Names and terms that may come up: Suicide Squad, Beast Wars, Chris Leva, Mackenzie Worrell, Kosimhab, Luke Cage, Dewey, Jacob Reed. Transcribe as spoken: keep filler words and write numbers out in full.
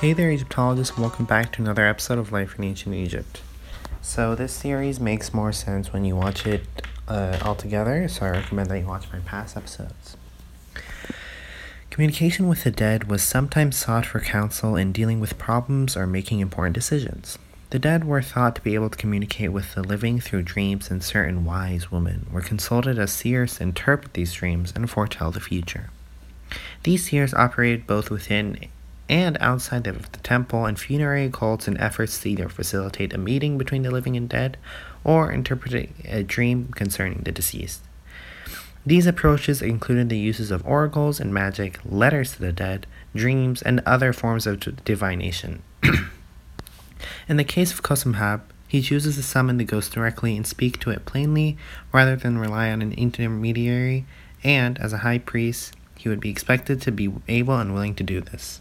Hey there, Egyptologists, welcome back to another episode of Life in Ancient Egypt. So this series makes more sense when you watch it uh, all together, so I recommend that you watch my past episodes. Communication with the dead was sometimes sought for counsel in dealing with problems or making important decisions. The dead were thought to be able to communicate with the living through dreams, and certain wise women were consulted as seers to interpret these dreams and foretell the future. These seers operated both within and outside of the temple and funerary cults in efforts to either facilitate a meeting between the living and dead or interpret a dream concerning the deceased. These approaches included the uses of oracles and magic, letters to the dead, dreams, and other forms of divination. In the case of Kosimhab, he chooses to summon the ghost directly and speak to it plainly rather than rely on an intermediary, and as a high priest, he would be expected to be able and willing to do this.